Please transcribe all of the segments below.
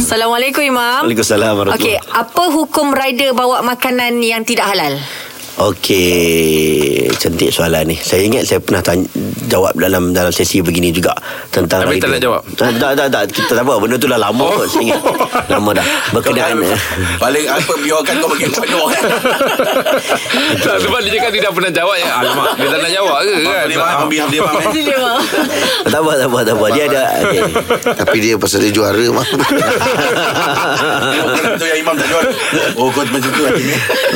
Assalamualaikum, Imam. Waalaikumsalam warahmatullahi. Okey, apa hukum rider bawa makanan yang tidak halal? Okey, cantik soalan ni. Saya ingat saya pernah jawab dalam sesi begini juga tentang rider. Tapi tak jawab. Tak, kita tak apa. Benda tu dah lama kot, saya ingat. Lama dah. Berkenaan paling apa biarkan kau bagi penuh. Tak, sebab dia kan tidak pernah jawab ya. Alamak, dia tak nak jawab ke kan? Tak apa. Dia ada. Tapi dia pasal dia juara mah. Bukan tu yang Imam tak juara. Oh, kau macam tu.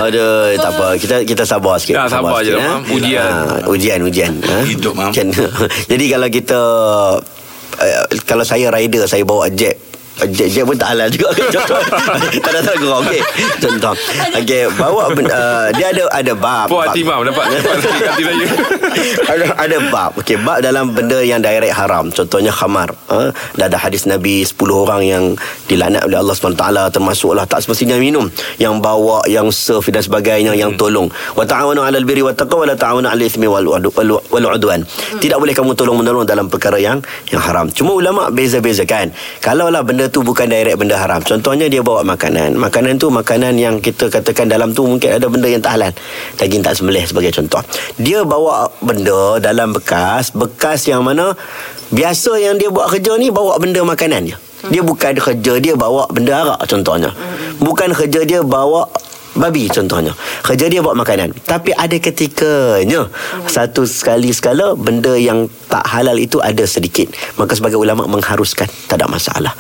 Aduh, tak apa. Kita sabar sikit. Ya, sabar je. Ujian. Hidup, Mam. Jadi kalau kita kalau saya rider, saya bawa jet pun tak halal juga. Tak ada tak gurau. Okey, contoh. Okey, bawa dia ada bab. Puan Timam dapat. Ada bab. Okey, bab dalam benda yang direct haram. Contohnya khamar. Dah ada hadis Nabi 10 orang yang dilaknat oleh Allah SWT, termasuklah tak semestinya minum, yang bawa, yang surf dan sebagainya, yang tolong. Wa ta'awanu 'alal birri wat taqwa wa la ta'awanu 'alal itsmi wal 'udwan. Tidak boleh kamu tolong-menolong dalam perkara yang haram. Cuma ulama beza-bezakan. Kalaulah benda tu bukan direct benda haram, contohnya dia bawa makanan tu, makanan yang kita katakan dalam tu mungkin ada benda yang tak halal, daging tak sembelih sebagai contoh. Dia bawa benda dalam bekas yang mana biasa yang dia buat kerja ni, bawa benda makanan je. Dia bukan kerja dia bawa benda arak contohnya, bukan kerja dia bawa babi contohnya, kerja dia bawa makanan. Tapi ada ketikanya, satu sekali-sekala benda yang tak halal itu ada sedikit. Maka sebagai ulama mengharuskan, tak ada masalah.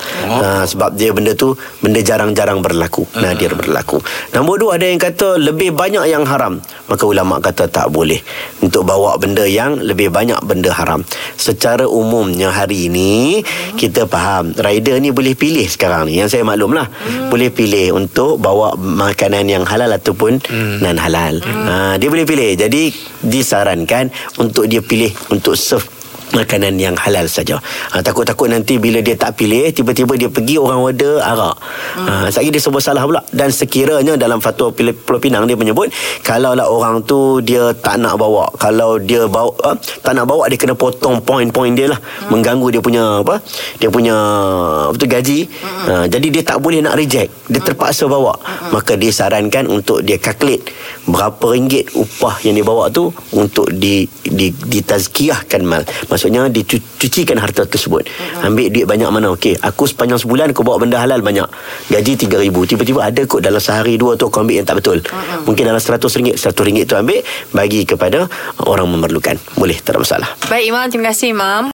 Sebab dia benda tu benda jarang-jarang berlaku, nadir berlaku. Nombor dua, ada yang kata lebih banyak yang haram. Maka ulama kata tak boleh untuk bawa benda yang lebih banyak benda haram. Secara umumnya hari ini kita faham rider ni boleh pilih sekarang ni, yang saya maklumlah, boleh pilih untuk bawa makanan yang halal ataupun non halal. Dia boleh pilih. Jadi disarankan untuk dia pilih untuk serve makanan yang halal saja. Takut-takut nanti bila dia tak pilih, tiba-tiba dia pergi orang order arak. Sekali dia sebut salah pula. Dan sekiranya dalam fatwa Pulau Pinang dia menyebut, kalaulah orang tu dia tak nak bawa, kalau dia bawa tak nak bawa, dia kena potong poin-poin dia lah, mengganggu dia punya apa? Dia punya betul gaji. Jadi dia tak boleh nak reject, dia terpaksa bawa. Maka disarankan untuk dia calculate berapa ringgit upah yang dia bawa tu untuk ditazkiyahkan mal. Maksudnya dicucikan harta tersebut. Ambil duit banyak mana. Okey, aku sepanjang sebulan aku bawa benda halal banyak, gaji 3,000. Tiba-tiba ada kot dalam sehari dua tu aku ambil yang tak betul. Mungkin dalam RM100, RM1 tu ambil bagi kepada orang memerlukan. Boleh, tak ada masalah. Baik, Imam. Terima kasih, Imam.